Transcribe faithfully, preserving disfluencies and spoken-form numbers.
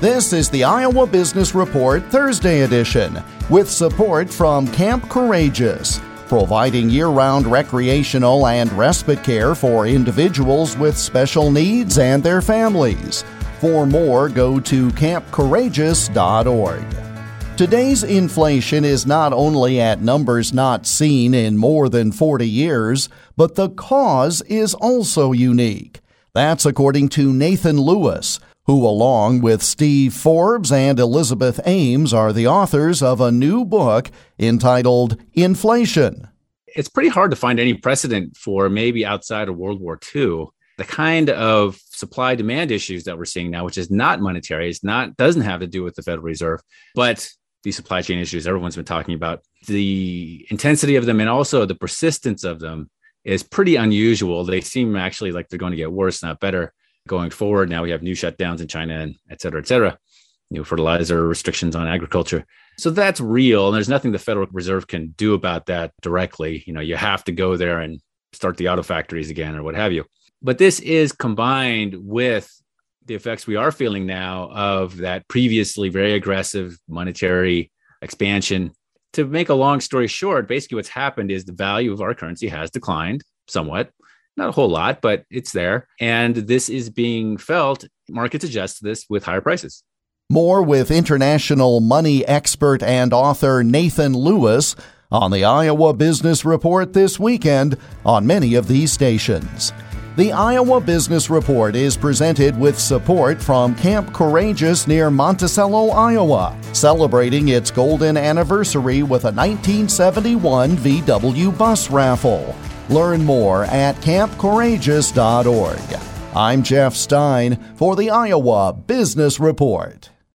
This is the Iowa Business Report Thursday edition with support from Camp Courageous, providing year-round recreational and respite care for individuals with special needs and their families. For more, go to camp courageous dot org. Today's inflation is not only at numbers not seen in more than forty years, but the cause is also unique. That's according to Nathan Lewis, who, along with Steve Forbes and Elizabeth Ames, are the authors of a new book entitled Inflation. It's pretty hard to find any precedent for, maybe outside of World War Two, the kind of supply-demand issues that we're seeing now, which is not monetary, it's not doesn't have to do with the Federal Reserve, but these supply chain issues everyone's been talking about. The intensity of them and also the persistence of them is pretty unusual. They seem actually like they're going to get worse, not better, going forward. Now we have new shutdowns in China and et cetera, et cetera, new fertilizer restrictions on agriculture. So that's real. And there's nothing the Federal Reserve can do about that directly. You know, you have to go there and start the auto factories again or what have you. But this is combined with the effects we are feeling now of that previously very aggressive monetary expansion. To make a long story short, basically what's happened is the value of our currency has declined somewhat. Not a whole lot, but it's there. And this is being felt. Markets adjust to this with higher prices. More with international money expert and author Nathan Lewis on the Iowa Business Report this weekend on many of these stations. The Iowa Business Report is presented with support from Camp Courageous near Monticello, Iowa, celebrating its golden anniversary with a nineteen seventy-one V W bus raffle. Learn more at camp courageous dot org. I'm Jeff Stein for the Iowa Business Report.